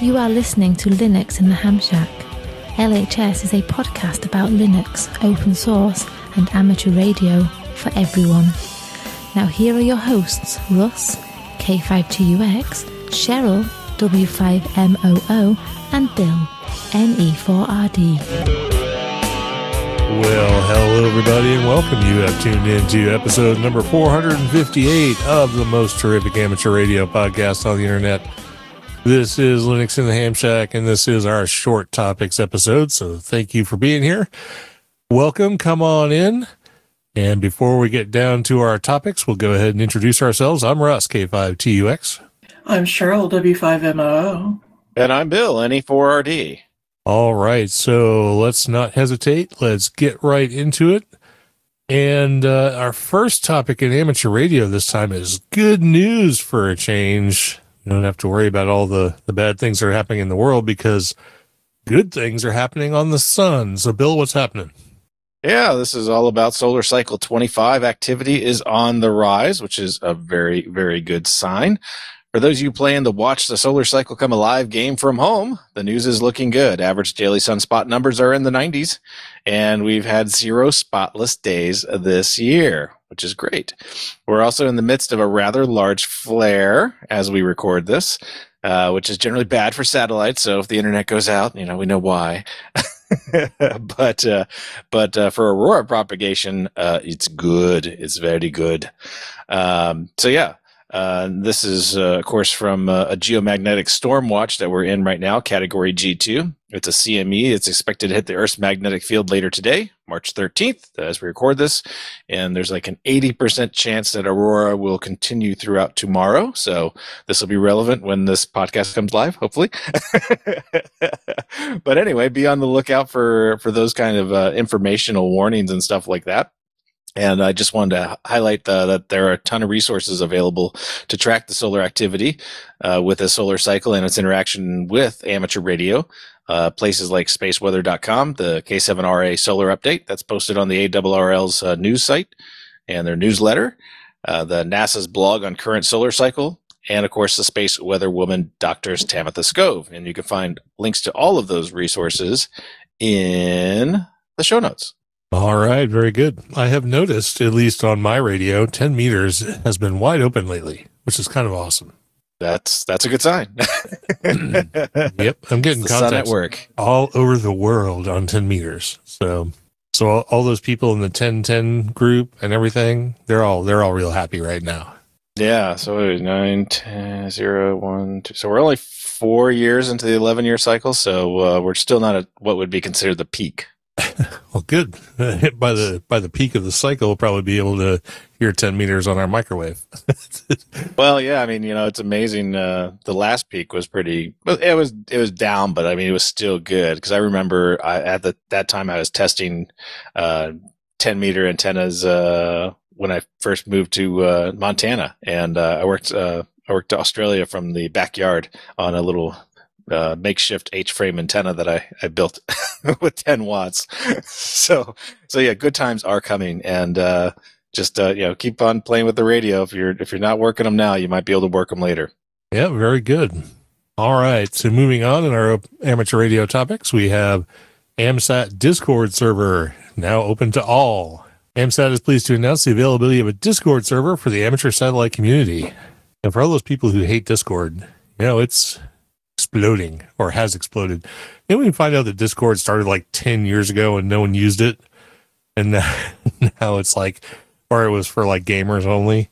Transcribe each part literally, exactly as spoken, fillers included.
You are listening to Linux in the Ham Shack. L H S is a podcast about Linux, open source, and amateur radio for everyone. Now here are your hosts, Russ, K five T U X, Cheryl, W five M O O, and Bill, N E four R D. Well, hello everybody and welcome. You have tuned in to episode number four hundred fifty-eight of the most terrific amateur radio podcast on the internet. This is Linux in the Ham Shack, and this is our short topics episode, so thank you for being here. Welcome, come on in. And before we get down to our topics, we'll go ahead and introduce ourselves. I'm Russ, K five T U X. I'm Cheryl, W five M O O. And I'm Bill, N E four R D. All right, so let's not hesitate. Let's get right into it. And uh, our first topic in amateur radio this time is good news for a change. You don't have to worry about all the, the bad things that are happening in the world because good things are happening on the sun. So, Bill, what's happening? Yeah, this is all about Solar Cycle twenty-five. Activity is on the rise, which is a very, very good sign. For those of you playing the Watch the Solar Cycle Come Alive game from home, the news is looking good. Average daily sunspot numbers are in the nineties, and we've had zero spotless days this year, which is great. We're also in the midst of a rather large flare as we record this, uh, which is generally bad for satellites. So if the internet goes out, you know, we know why. but uh, but uh, for aurora propagation, uh, it's good. It's very good. Um, so, yeah. Uh, this is, uh, of course, from uh, a geomagnetic storm watch that we're in right now, Category G two. It's a C M E. It's expected to hit the Earth's magnetic field later today, March thirteenth, as we record this. And there's like an eighty percent chance that aurora will continue throughout tomorrow. So this will be relevant when this podcast comes live, hopefully. But anyway, be on the lookout for, for those kind of uh, informational warnings and stuff like that. And I just wanted to highlight the, that there are a ton of resources available to track the solar activity uh, with a solar cycle and its interaction with amateur radio. Uh, places like space weather dot com, the K seven R A solar update that's posted on the A R R's uh, news site and their newsletter, uh, the NASA's blog on current solar cycle, and, of course, the space weather woman, Doctors Tamitha Scove. And you can find links to all of those resources in the show notes. All right, very good. I have noticed, at least on my radio, ten meters has been wide open lately, which is kind of awesome. That's that's a good sign. Yep, I'm getting the contacts sun at work all over the world on ten meters. So, so all, all those people in the ten ten group and everything, they're all they're all real happy right now. Yeah, so nine, ten, zero, one, two. So we're only four years into the eleven-year cycle, so uh, we're still not at what would be considered the peak. Well, good. Uh, by the by the peak of the cycle, we'll probably be able to hear ten meters on our microwave. Well, yeah, I mean, you know, it's amazing. Uh, the last peak was pretty. It was it was down, but I mean, it was still good because I remember I, at the, that time I was testing uh, ten meter antennas uh, when I first moved to uh, Montana, and uh, I worked uh, I worked to Australia from the backyard on a little. Uh, makeshift H-frame antenna that I, I built with ten watts. so, so yeah, good times are coming, and uh, just uh, you know, keep on playing with the radio. If you're if you're not working them now, you might be able to work them later. Yeah, very good. All right, so moving on in our amateur radio topics, we have AMSAT Discord server now open to all. AMSAT is pleased to announce the availability of a Discord server for the amateur satellite community, and for all those people who hate Discord, you know it's exploding or has exploded. And we find out that Discord started like ten years ago and no one used it. And now it's like, or it was for like gamers only.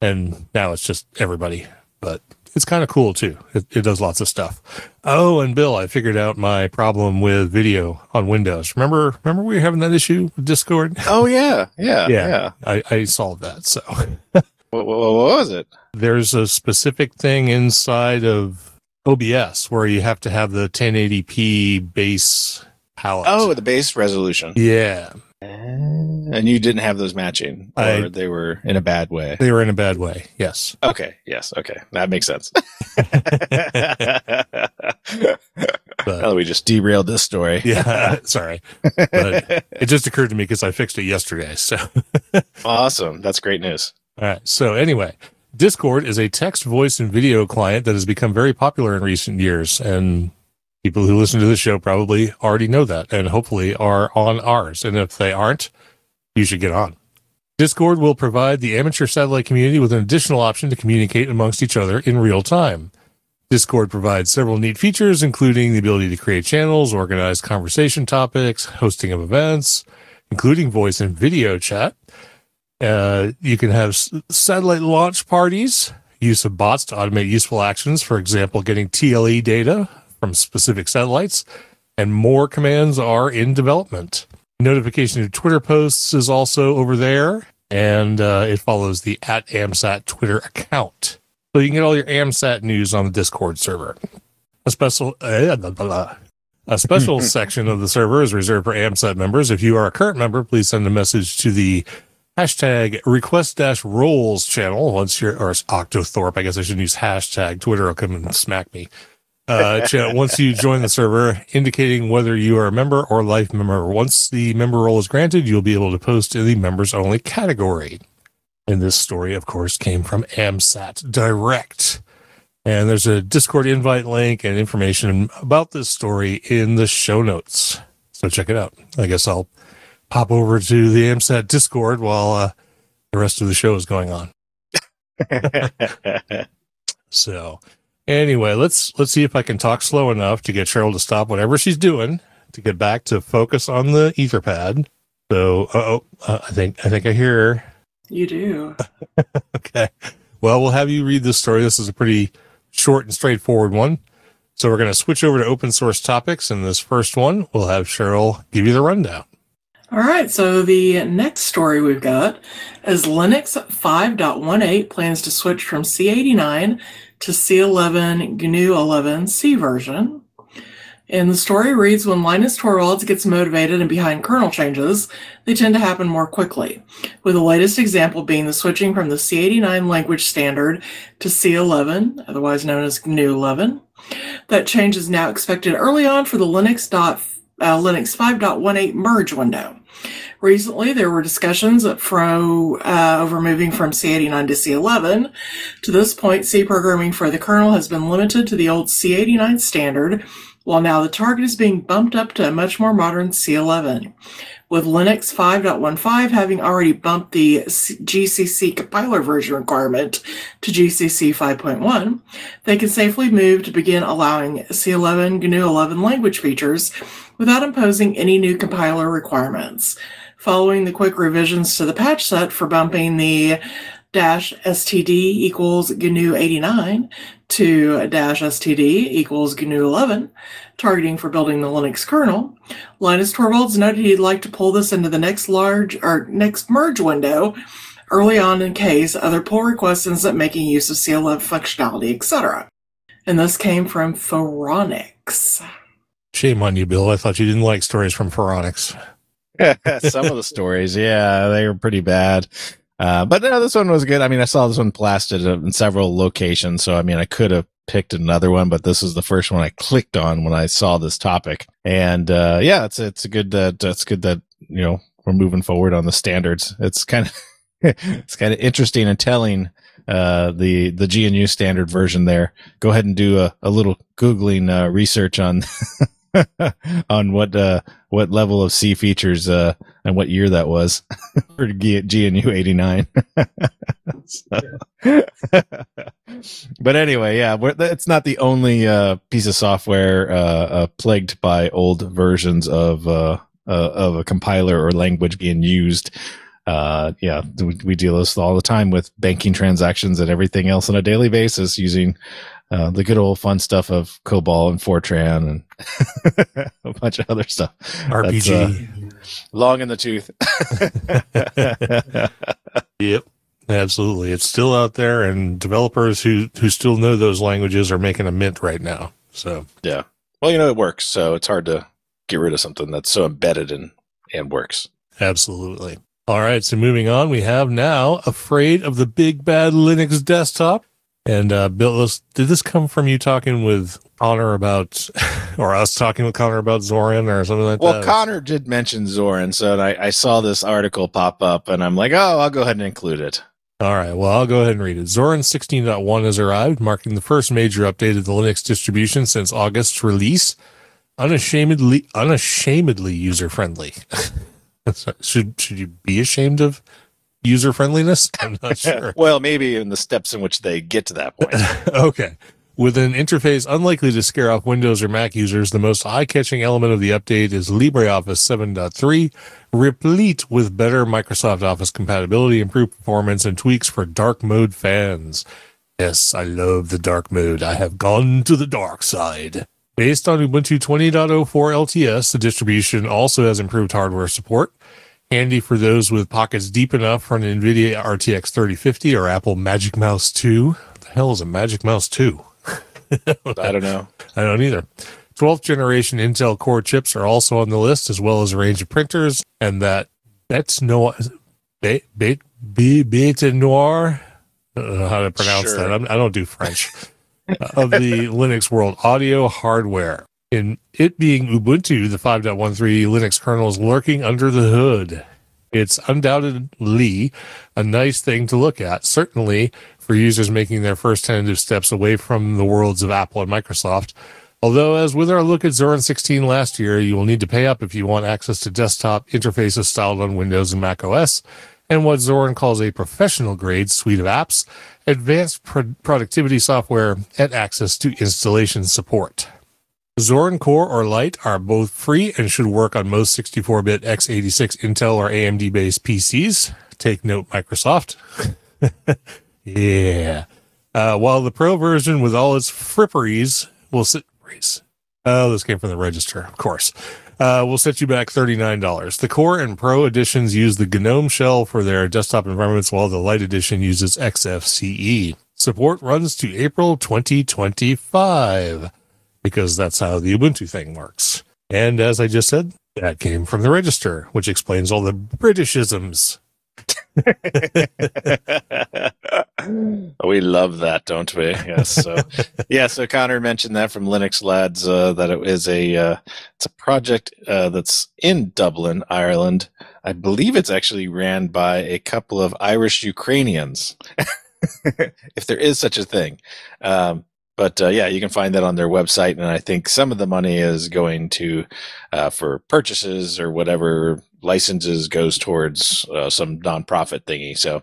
And now it's just everybody, but it's kind of cool too. It, it does lots of stuff. Oh, and Bill, I figured out my problem with video on Windows. Remember, remember we were having that issue with Discord? Oh yeah. Yeah. Yeah. yeah. I, I solved that. So what, what, what What was it? There's a specific thing inside of O B S where you have to have the ten eighty p base palette. Oh, the base resolution. Yeah. And you didn't have those matching, or I, they were in a bad way. They were in a bad way, yes. Okay, yes, okay. That makes sense. But, oh, we just derailed this story. Yeah, sorry. But it just occurred to me because I fixed it yesterday. So awesome. That's great news. All right. So anyway, Discord is a text, voice, and video client that has become very popular in recent years. And people who listen to this show probably already know that and hopefully are on ours. And if they aren't, you should get on. Discord will provide the amateur satellite community with an additional option to communicate amongst each other in real time. Discord provides several neat features, including the ability to create channels, organize conversation topics, hosting of events, including voice and video chat. Uh, you can have s- satellite launch parties, use of bots to automate useful actions, for example, getting T L E data from specific satellites, and more commands are in development. Notification of Twitter posts is also over there, and uh, it follows the at AMSAT Twitter account. So you can get all your AMSAT news on the Discord server. A special uh, blah, blah. a special section of the server is reserved for AMSAT members. If you are a current member, please send a message to the hashtag request-roles channel. Once you're or Octothorpe, I guess I should use hashtag. Twitter will come and smack me. Uh, chat once you join the server, indicating whether you are a member or life member. Once the member role is granted, you'll be able to post in the members-only category. And this story, of course, came from AMSAT Direct. And there's a Discord invite link and information about this story in the show notes. So check it out. I guess I'll pop over to the AMSAT Discord while uh, the rest of the show is going on. So anyway, let's let's see if I can talk slow enough to get Cheryl to stop whatever she's doing to get back to focus on the Etherpad. So uh-oh, uh, I think I think I hear her. You do. Okay. Well, we'll have you read this story. This is a pretty short and straightforward one. So we're going to switch over to open source topics. And this first one, we'll have Cheryl give you the rundown. All right. So the next story we've got is Linux five point eighteen plans to switch from C eighty-nine to C eleven G N U eleven C version. And the story reads, when Linus Torvalds gets motivated and behind kernel changes, they tend to happen more quickly, with the latest example being the switching from the C eighty-nine language standard to C eleven, otherwise known as G N U eleven. That change is now expected early on for the Linux, dot, uh, Linux five point eighteen merge window. Recently, there were discussions fro, uh, over moving from C eighty-nine to C eleven. To this point, C programming for the kernel has been limited to the old C eighty-nine standard, while now the target is being bumped up to a much more modern C eleven, with Linux five point fifteen having already bumped the G C C compiler version requirement to G C C five point one, they can safely move to begin allowing C eleven G N U eleven language features without imposing any new compiler requirements. Following the quick revisions to the patch set for bumping the dash std equals G N U eighty-nine to dash std equals G N U eleven, targeting for building the Linux kernel, Linus Torvalds noted he'd like to pull this into the next large or next merge window early on in case other pull requests ends up making use of C eleven functionality, et cetera. And this came from Phoronix. Shame on you, Bill. I thought you didn't like stories from Phoronix. Some of the stories, yeah, they were pretty bad. Uh, but no, this one was good. I mean, I saw this one blasted in several locations. So, I mean, I could have picked another one, but this is the first one I clicked on when I saw this topic. And, uh, yeah, it's, it's a good, that uh, it's good that, you know, we're moving forward on the standards. It's kind of, it's kind of interesting and telling, uh, the, the G N U standard version there. Go ahead and do a, a little Googling, uh, research on, on what, uh, what level of C features, uh, and what year that was for G N U eighty-nine. So, but anyway, yeah, we're, it's not the only uh, piece of software uh, uh, plagued by old versions of uh, uh, of a compiler or language being used. Uh, yeah, we, we deal with this all the time with banking transactions and everything else on a daily basis using Uh, the good old fun stuff of COBOL and Fortran and a bunch of other stuff. R P G. Uh, long in the tooth. Yep. Absolutely. It's still out there, and developers who, who still know those languages are making a mint right now. So yeah. Well, you know, it works, so it's hard to get rid of something that's so embedded in and works. Absolutely. All right, so moving on, we have now Afraid of the Big Bad Linux Desktop. And uh, Bill, did this come from you talking with Connor about, or us talking with Connor about Zorin or something like well, that? Well, Connor did mention Zorin, so I, I saw this article pop up, and I'm like, oh, I'll go ahead and include it. All right, well, I'll go ahead and read it. Zorin sixteen point one has arrived, marking the first major update of the Linux distribution since August's release. Unashamedly, unashamedly user-friendly. should, should you be ashamed of user friendliness? I'm not sure. Well, maybe in the steps in which they get to that point. Okay. With an interface unlikely to scare off Windows or Mac users, the most eye-catching element of the update is LibreOffice seven point three, replete with better Microsoft Office compatibility, improved performance, and tweaks for dark mode fans. Yes, I love the dark mode. I have gone to the dark side. Based on Ubuntu twenty point oh four L T S, the distribution also has improved hardware support. Handy for those with pockets deep enough for an NVIDIA R T X thirty fifty or Apple Magic Mouse two. What the hell is a Magic Mouse two? I don't know. I don't either. twelfth generation Intel Core chips are also on the list, as well as a range of printers. And that that's no Bete be, be, be Noir. I don't know how to pronounce sure. that. I'm, I don't do French. uh, of the Linux World Audio hardware. In it being Ubuntu, the five point thirteen Linux kernel is lurking under the hood. It's undoubtedly a nice thing to look at, certainly for users making their first tentative steps away from the worlds of Apple and Microsoft. Although, as with our look at Zorin sixteen last year, you will need to pay up if you want access to desktop interfaces styled on Windows and Mac O S, and what Zorin calls a professional-grade suite of apps, advanced pro- productivity software, and access to installation support. Zorin Core or Lite are both free and should work on most sixty-four bit x eighty-six Intel or A M D-based P Cs. Take note, Microsoft. Yeah. Uh, while the Pro version with all its fripperies will sit... Oh, this came from the register, of course. Uh, will set you back thirty-nine dollars. The Core and Pro editions use the GNOME shell for their desktop environments, while the Lite edition uses X F C E. Support runs to April twenty twenty-five. Because that's how the Ubuntu thing works. And as I just said, that came from the register, which explains all the Britishisms. We love that, don't we? Yes. So, yeah. So Connor mentioned that from Linux Lads uh, that it is a uh, it's a project uh, that's in Dublin, Ireland. I believe it's actually ran by a couple of Irish Ukrainians, if there is such a thing. Um, But uh, yeah, you can find that on their website, and I think some of the money is going to uh, for purchases or whatever licenses goes towards uh, some nonprofit thingy. So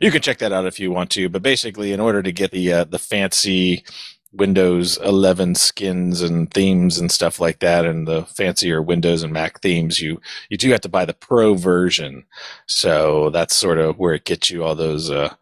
you can check that out if you want to. But basically, in order to get the uh, the fancy Windows eleven skins and themes and stuff like that, and the fancier Windows and Mac themes, you you do have to buy the Pro version. So that's sort of where it gets you all those. Uh,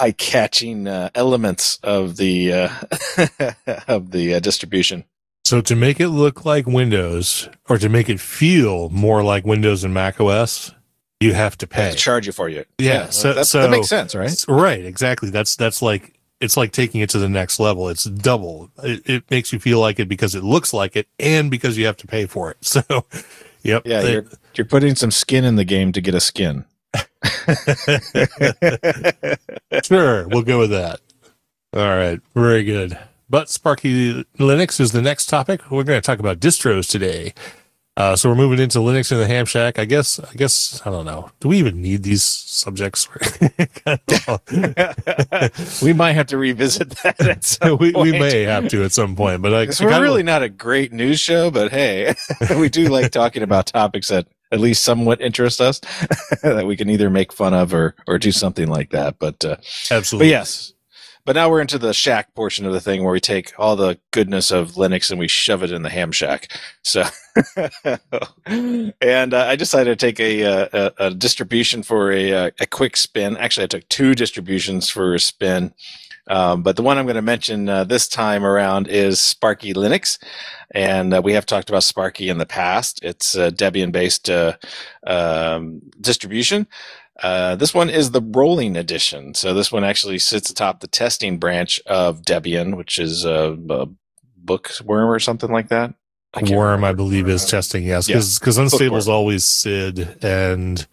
eye-catching uh, elements of the uh, of the uh, distribution. So to make it look like Windows, or to make it feel more like Windows and Mac O S, you have to pay. They have to charge you for it. Yeah, yeah so, that, so that makes sense, right? Right, exactly. That's that's like it's like taking it to the next level. It's double. It, it makes you feel like it because it looks like it, and because you have to pay for it. So, yep. Yeah, they, you're you're putting some skin in the game to get a skin. Sure, we'll go with that. All right, very good. But Sparky Linux is the next topic. We're going to talk about distros today. Uh, so we're moving into Linux in the Ham Shack. I guess, I guess, I don't know. Do we even need these subjects? We might have to revisit that at some we, point. We may have to at some point. But I, we're I really like, not a great news show, but hey, we do like talking about topics that at least somewhat interest us that we can either make fun of or, or do something like that. But, uh, absolutely. But yes, but now we're into the shack portion of the thing where we take all the goodness of Linux and we shove it in the ham shack. So, and uh, I decided to take a, a, a distribution for a, a quick spin. Actually, I took two distributions for a spin. Um, but the one I'm going to mention uh, this time around is Sparky Linux, and uh, we have talked about Sparky in the past. It's a Debian-based uh, um, distribution Uh, this one is the rolling edition. So this one actually sits atop the testing branch of Debian, which is a, a Bookworm or something like that. I Worm, I believe, is testing, yes. Because yeah. Unstable is always S I D. And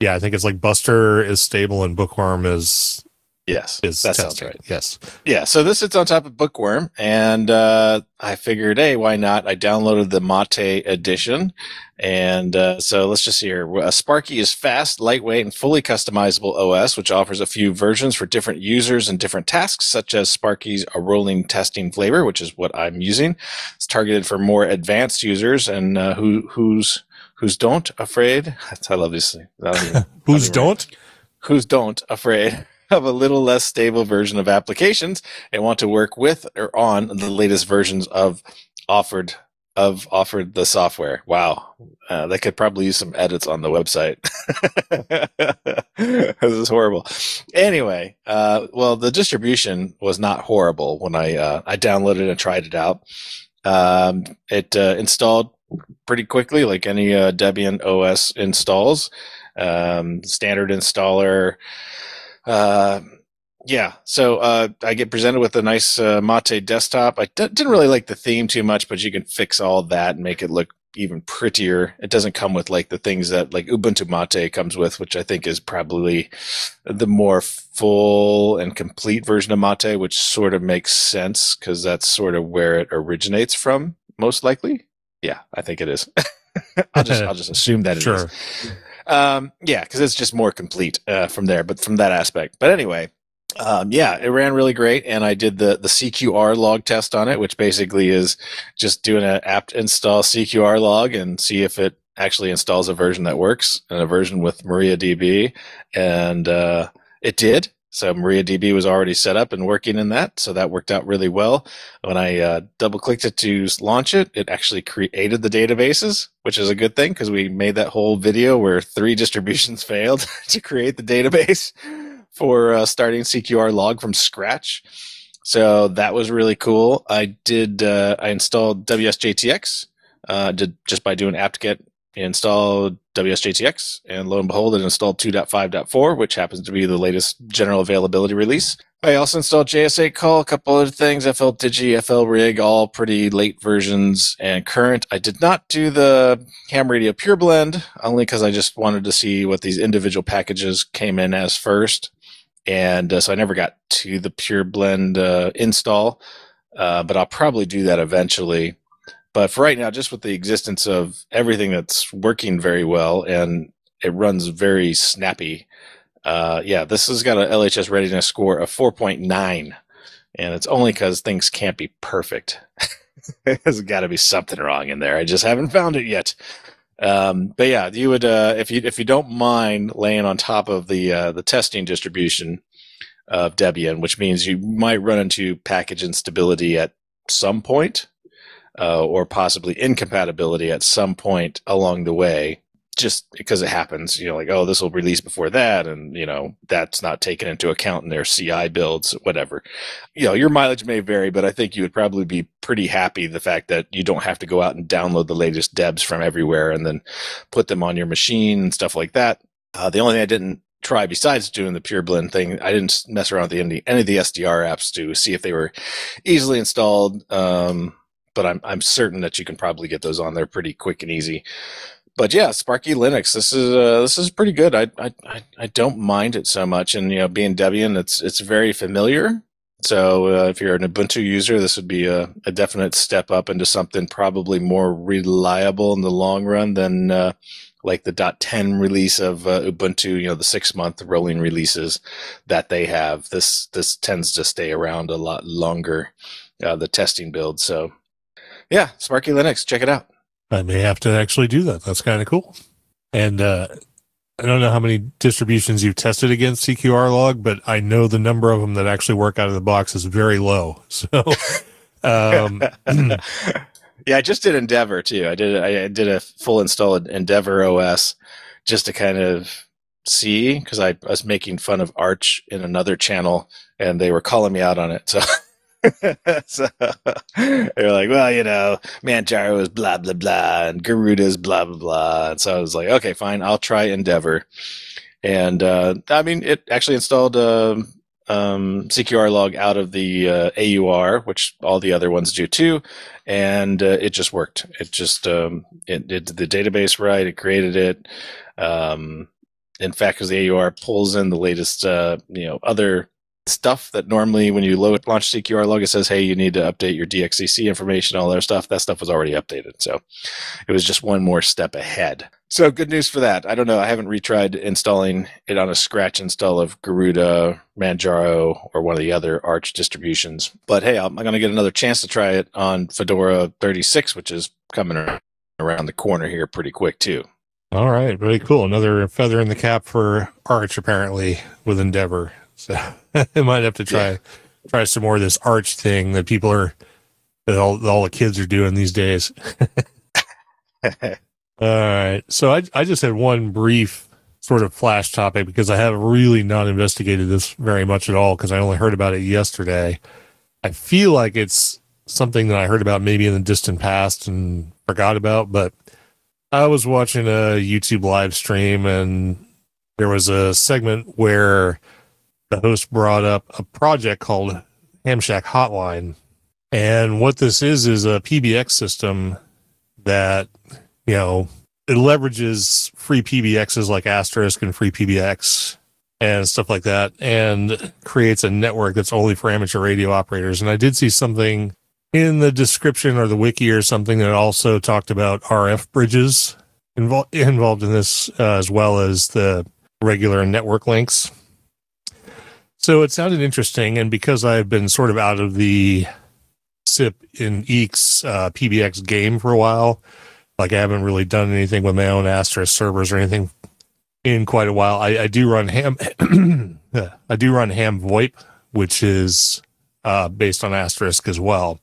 yeah, I think it's like Buster is stable and Bookworm is... Yes, is that testing. Sounds right. Yes. Yeah, so this sits on top of Bookworm, and uh, I figured, hey, why not? I downloaded the MATE edition, and uh, so let's just see here. Uh, Sparky is fast, lightweight, and fully customizable O S, which offers a few versions for different users and different tasks, such as Sparky's a rolling testing flavor, which is what I'm using. It's targeted for more advanced users and uh, who who's who's don't afraid. That's, I love this thing. Who's don't? Who's don't afraid of a little less stable version of applications and want to work with or on the latest versions of offered of offered the software. Wow. Uh, they could probably use some edits on the website. This is horrible. Anyway, uh, well, the distribution was not horrible when I, uh, I downloaded and tried it out. Um, it uh, installed pretty quickly, like any uh, Debian O S installs. Um, standard installer. Uh, yeah. So, uh, I get presented with a nice, uh, MATE desktop. I d- didn't really like the theme too much, but you can fix all that and make it look even prettier. It doesn't come with like the things that like Ubuntu MATE comes with, which I think is probably the more full and complete version of MATE, which sort of makes sense because that's sort of where it originates from, most likely. Yeah, I think it is. I'll just, I'll just assume that it sure. is. Um, yeah, because it's just more complete uh, from there, but from that aspect. But anyway, um, yeah, it ran really great, and I did the the C Q R log test on it, which basically is just doing an apt install C Q R log and see if it actually installs a version that works, and a version with MariaDB, and uh, it did. So MariaDB was already set up and working in that, so that worked out really well. When I uh, double-clicked it to launch it, it actually created the databases, which is a good thing because we made that whole video where three distributions failed to create the database for uh, starting C Q R log from scratch. So that was really cool. I did. Uh, I installed W S J T X uh, did, just by doing apt-get. Install W S J T X, and lo and behold, it installed two point five point four, which happens to be the latest general availability release. I also installed J S A call, a couple other things, FLDigi, FLRig, all pretty late versions and current. I did not do the ham radio pure blend, only because I just wanted to see what these individual packages came in as first. And uh, so I never got to the pure blend uh, install, uh, but I'll probably do that eventually. But for right now, just with the existence of everything that's working very well and it runs very snappy, uh, yeah, this has got an L H S readiness score of four point nine, and it's only because things can't be perfect. There's got to be something wrong in there. I just haven't found it yet. Um, but yeah, you would uh, if you if you don't mind laying on top of the uh, the testing distribution of Debian, which means you might run into package instability at some point. Uh, or possibly incompatibility at some point along the way, just because it happens, you know, like, oh, this will release before that. And, you know, that's not taken into account in their C I builds, whatever. You know, your mileage may vary, but I think you would probably be pretty happy the fact that you don't have to go out and download the latest debs from everywhere and then put them on your machine and stuff like that. Uh, the only thing I didn't try, besides doing the pure blend thing, I didn't mess around with any, any of the S D R apps to see if they were easily installed. Um, But I'm I'm certain that you can probably get those on there pretty quick and easy. But yeah, Sparky Linux, this is uh, this is pretty good. I I I don't mind it so much, and you know, being Debian, it's it's very familiar. So uh, if you're an Ubuntu user, this would be a, a definite step up into something probably more reliable in the long run than uh, like the dot ten release of uh, Ubuntu. You know, the six month rolling releases that they have. This this tends to stay around a lot longer. Uh, the testing build, so. Yeah, Sparky Linux. Check it out. I may have to actually do that. That's kind of cool. And uh, I don't know how many distributions you've tested against C Q R log, but I know the number of them that actually work out of the box is very low. So, um, yeah, I just did Endeavor too. I did I did a full install of Endeavor O S just to kind of see, because I was making fun of Arch in another channel, and they were calling me out on it. So. So they're like, well, you know, Manjaro is blah blah blah, and Garuda is blah blah blah. And so I was like, okay, fine, I'll try Endeavor. And uh, I mean, it actually installed uh, um, CQRlog out of the uh, A U R, which all the other ones do too. And uh, it just worked. It just um, it did the database right. It created it. Um, in fact, because the A U R pulls in the latest, uh, you know, other stuff that normally when you launch CQRlog, it says, hey, you need to update your D X C C information, all that stuff. That stuff was already updated. So it was just one more step ahead. So good news for that. I don't know. I haven't retried installing it on a scratch install of Garuda, Manjaro, or one of the other Arch distributions. But hey, I'm going to get another chance to try it on Fedora thirty-six, which is coming around the corner here pretty quick too. All right. Very cool. Another feather in the cap for Arch, apparently, with Endeavor. So I might have to try yeah. try some more of this Arch thing that people are, that all, that all the kids are doing these days. All right. So I I just had one brief sort of flash topic because I have really not investigated this very much at all because I only heard about it yesterday. I feel like it's something that I heard about maybe in the distant past and forgot about, but I was watching a YouTube live stream and there was a segment where the host brought up a project called Ham Shack Hotline. And what this is, is a P B X system that, you know, it leverages free P B Xs like Asterisk and FreePBX and stuff like that, and creates a network that's only for amateur radio operators. And I did see something in the description or the wiki or something that also talked about R F bridges involved involved in this, uh, as well as the regular network links. So it sounded interesting, and because I've been sort of out of the S I P in Eek's uh, P B X game for a while, like I haven't really done anything with my own Asterisk servers or anything in quite a while. I, I do run ham, I do run ham VoIP, which is uh, based on Asterisk as well.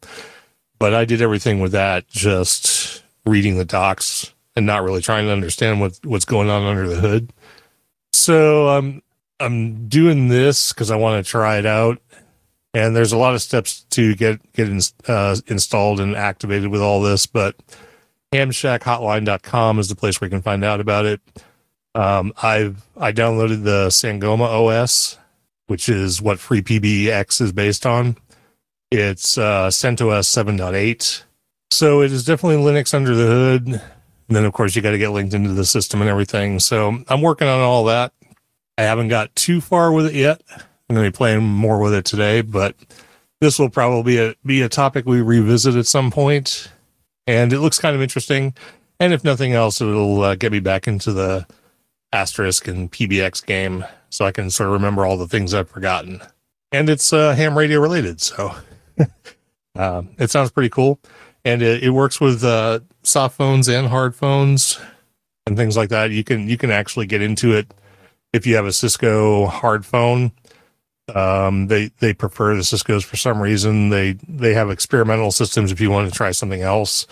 But I did everything with that, just reading the docs and not really trying to understand what what's going on under the hood. So I'm. Um, I'm doing this because I want to try it out, and there's a lot of steps to get get in, uh, installed and activated with all this. But ham shack hotline dot com is the place where you can find out about it. Um, I've I downloaded the Sangoma O S, which is what FreePBX is based on. It's uh, CentOS seven point eight, so it is definitely Linux under the hood. And then of course you got to get linked into the system and everything. So I'm working on all that. I haven't got too far with it yet. I'm going to be playing more with it today, but this will probably be a, be a topic we revisit at some point. And it looks kind of interesting. And if nothing else, it'll uh, get me back into the Asterisk and P B X game so I can sort of remember all the things I've forgotten. And it's uh, ham radio related, so um, it sounds pretty cool. And it, it works with uh, soft phones and hard phones and things like that. You can you can actually get into it. If you have a Cisco hard phone, um, they they prefer the Ciscos for some reason. They they have experimental systems if you want to try something else.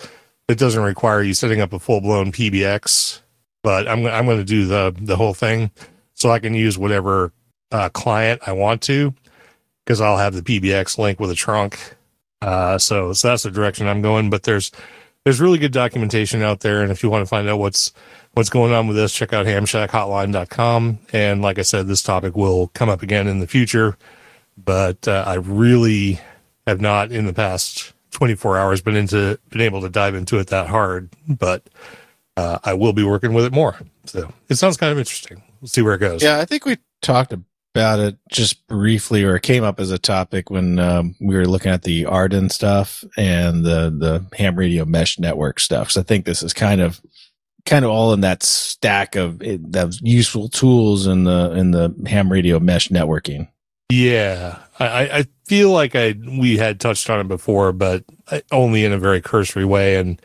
It doesn't require you setting up a full blown P B X, but I'm I'm going to do the the whole thing so I can use whatever uh, client I want to because I'll have the P B X link with a trunk. Uh, so so that's the direction I'm going. But there's there's really good documentation out there, and if you want to find out what's What's going on with this, check out ham shack hotline dot com. And like I said, this topic will come up again in the future, but uh, I really have not in the past twenty-four hours been into been able to dive into it that hard, but uh, I will be working with it more. So it sounds kind of interesting. We'll see where it goes. Yeah, I think we talked about it just briefly, or it came up as a topic when um, we were looking at the Arden stuff and the, the ham radio mesh network stuff. So I think this is kind of kind of all in that stack of, of useful tools in the, in the ham radio mesh networking. Yeah. I, I feel like I, we had touched on it before, but only in a very cursory way. And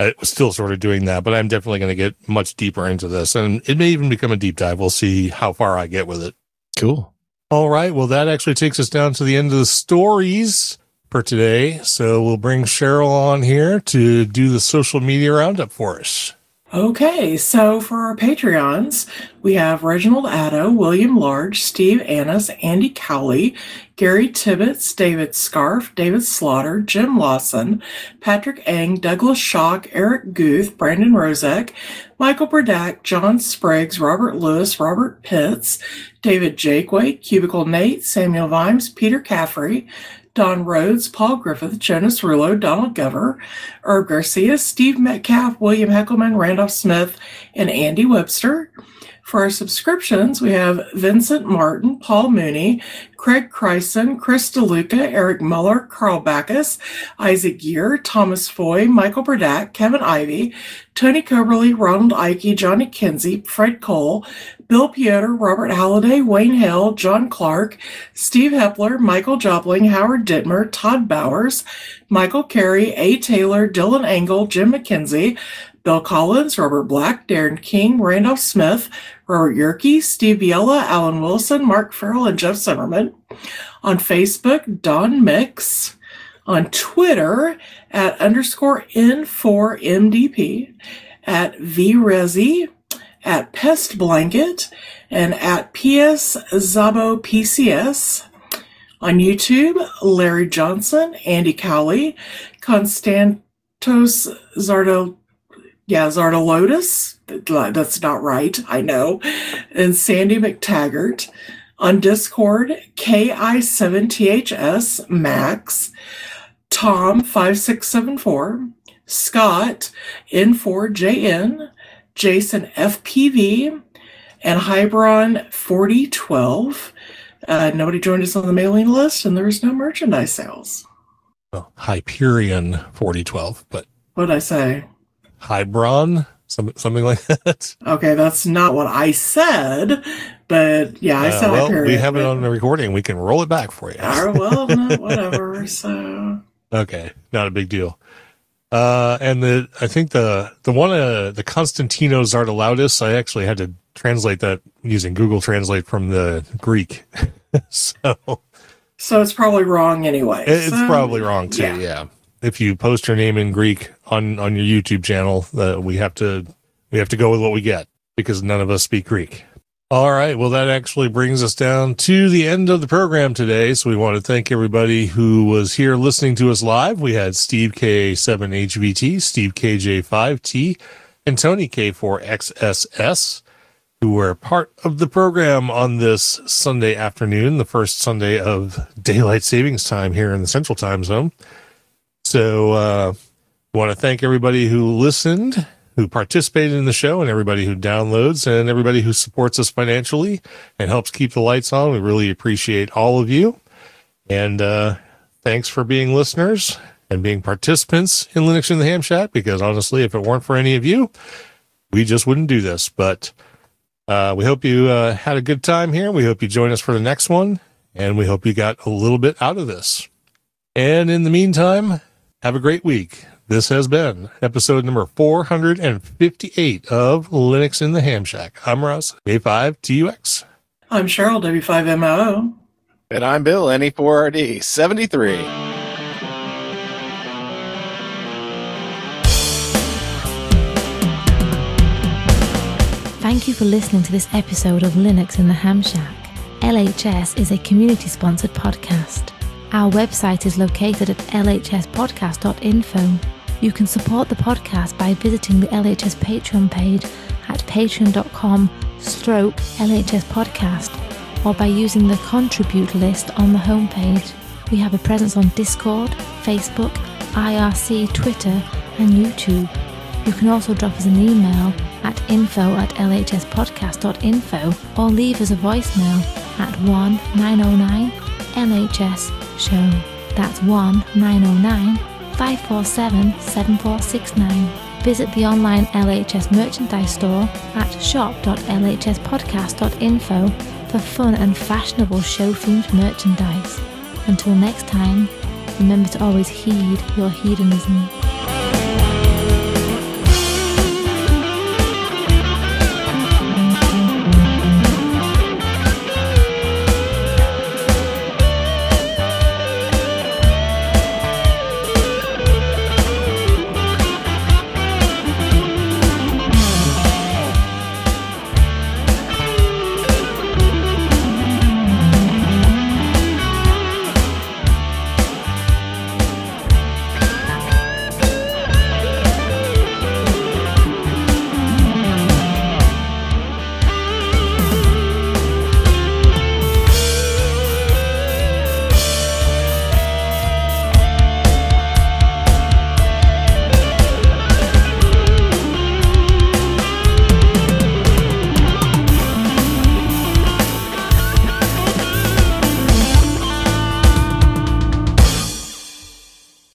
I was still sort of doing that, but I'm definitely going to get much deeper into this, and it may even become a deep dive. We'll see how far I get with it. Cool. All right. Well, that actually takes us down to the end of the stories for today. So we'll bring Cheryl on here to do the social media roundup for us. Okay, so for our Patreons, we have Reginald Addo, William Large, Steve Annis, Andy Cowley, Gary Tibbetts, David Scarf, David Slaughter, Jim Lawson, Patrick Eng, Douglas Schock, Eric Guth, Brandon Rozek, Michael Burdack, John Spriggs, Robert Lewis, Robert Pitts, David Jakeway, Cubicle Nate, Samuel Vimes, Peter Caffrey, Don Rhodes, Paul Griffith, Jonas Rullo, Donald Gover, Herb Garcia, Steve Metcalf, William Heckelman, Randolph Smith, and Andy Webster. For our subscriptions, we have Vincent Martin, Paul Mooney, Craig Kryson, Chris DeLuca, Eric Muller, Carl Backus, Isaac Year, Thomas Foy, Michael Burdack, Kevin Ivey, Tony Coberly, Ronald Ike, Johnny Kinsey, Fred Cole, Bill Piotr, Robert Halliday, Wayne Hill, John Clark, Steve Hepler, Michael Jobling, Howard Dittmer, Todd Bowers, Michael Carey, A. Taylor, Dylan Engel, Jim McKenzie, Bill Collins, Robert Black, Darren King, Randolph Smith, Robert Yerke, Steve Biella, Alan Wilson, Mark Farrell, and Jeff Zimmerman. On Facebook, Don Mix. On Twitter, at underscore N four M D P, at VRezzy, at Pest Blanket, and at P S Zabo P C S. On YouTube, Larry Johnson, Andy Cowley, Constantos Zardo. Yeah, Zardalotus, that's not right, I know, and Sandy McTaggart. On Discord, K I seven T H S, Max, Tom five six seven four, Scott, N four J N, Jason F P V, and Hybron forty twelve. Uh, nobody joined us on the mailing list, and there's no merchandise sales. Well, Hyperion forty twelve, but... What'd I say? Hybron, something like that. Okay, that's not what I said, but yeah, I said uh, well, Hyperion. We have it on the recording. We can roll it back for you. Right, well, no, whatever. So okay, not a big deal. Uh, and the I think the the one uh, the Constantino Zartaloudis, I actually had to translate that using Google Translate from the Greek. so so it's probably wrong anyway. It's so, probably wrong too. Yeah. yeah. If you post your name in Greek on, on your YouTube channel, uh, we have to we have to go with what we get because none of us speak Greek. All right. Well, that actually brings us down to the end of the program today. So we want to thank everybody who was here listening to us live. We had Steve K A seven H V T, Steve K J five T, and Tony K four X S S, who were part of the program on this Sunday afternoon, the first Sunday of daylight savings time here in the Central Time Zone. So uh want to thank everybody who listened, who participated in the show, and everybody who downloads, and everybody who supports us financially and helps keep the lights on. We really appreciate all of you. And uh, thanks for being listeners and being participants in Linux in the Ham Shack, because honestly, if it weren't for any of you, we just wouldn't do this. But uh, we hope you uh, had a good time here. We hope you join us for the next one, and we hope you got a little bit out of this. And in the meantime... have a great week. This has been episode number four hundred fifty-eight of Linux in the Ham Shack. I'm Russ, K five T U X. I'm Cheryl, W five M O O. And I'm Bill, N E four R D, seventy-three. Thank you for listening to this episode of Linux in the Ham Shack. L H S is a community-sponsored podcast. Our website is located at l h s podcast dot info. You can support the podcast by visiting the L H S Patreon page at patreon.com stroke LHS podcast or by using the contribute list on the homepage. We have a presence on Discord, Facebook, I R C, Twitter and YouTube. You can also drop us an email at info at l h s podcast dot info or leave us a voicemail at one nine zero nine L H S show. That's one nine zero nine five four seven seven four six nine. Visit the online L H S merchandise store at shop dot l h s podcast dot info for fun and fashionable show-themed merchandise. Until next time, remember to always heed your hedonism.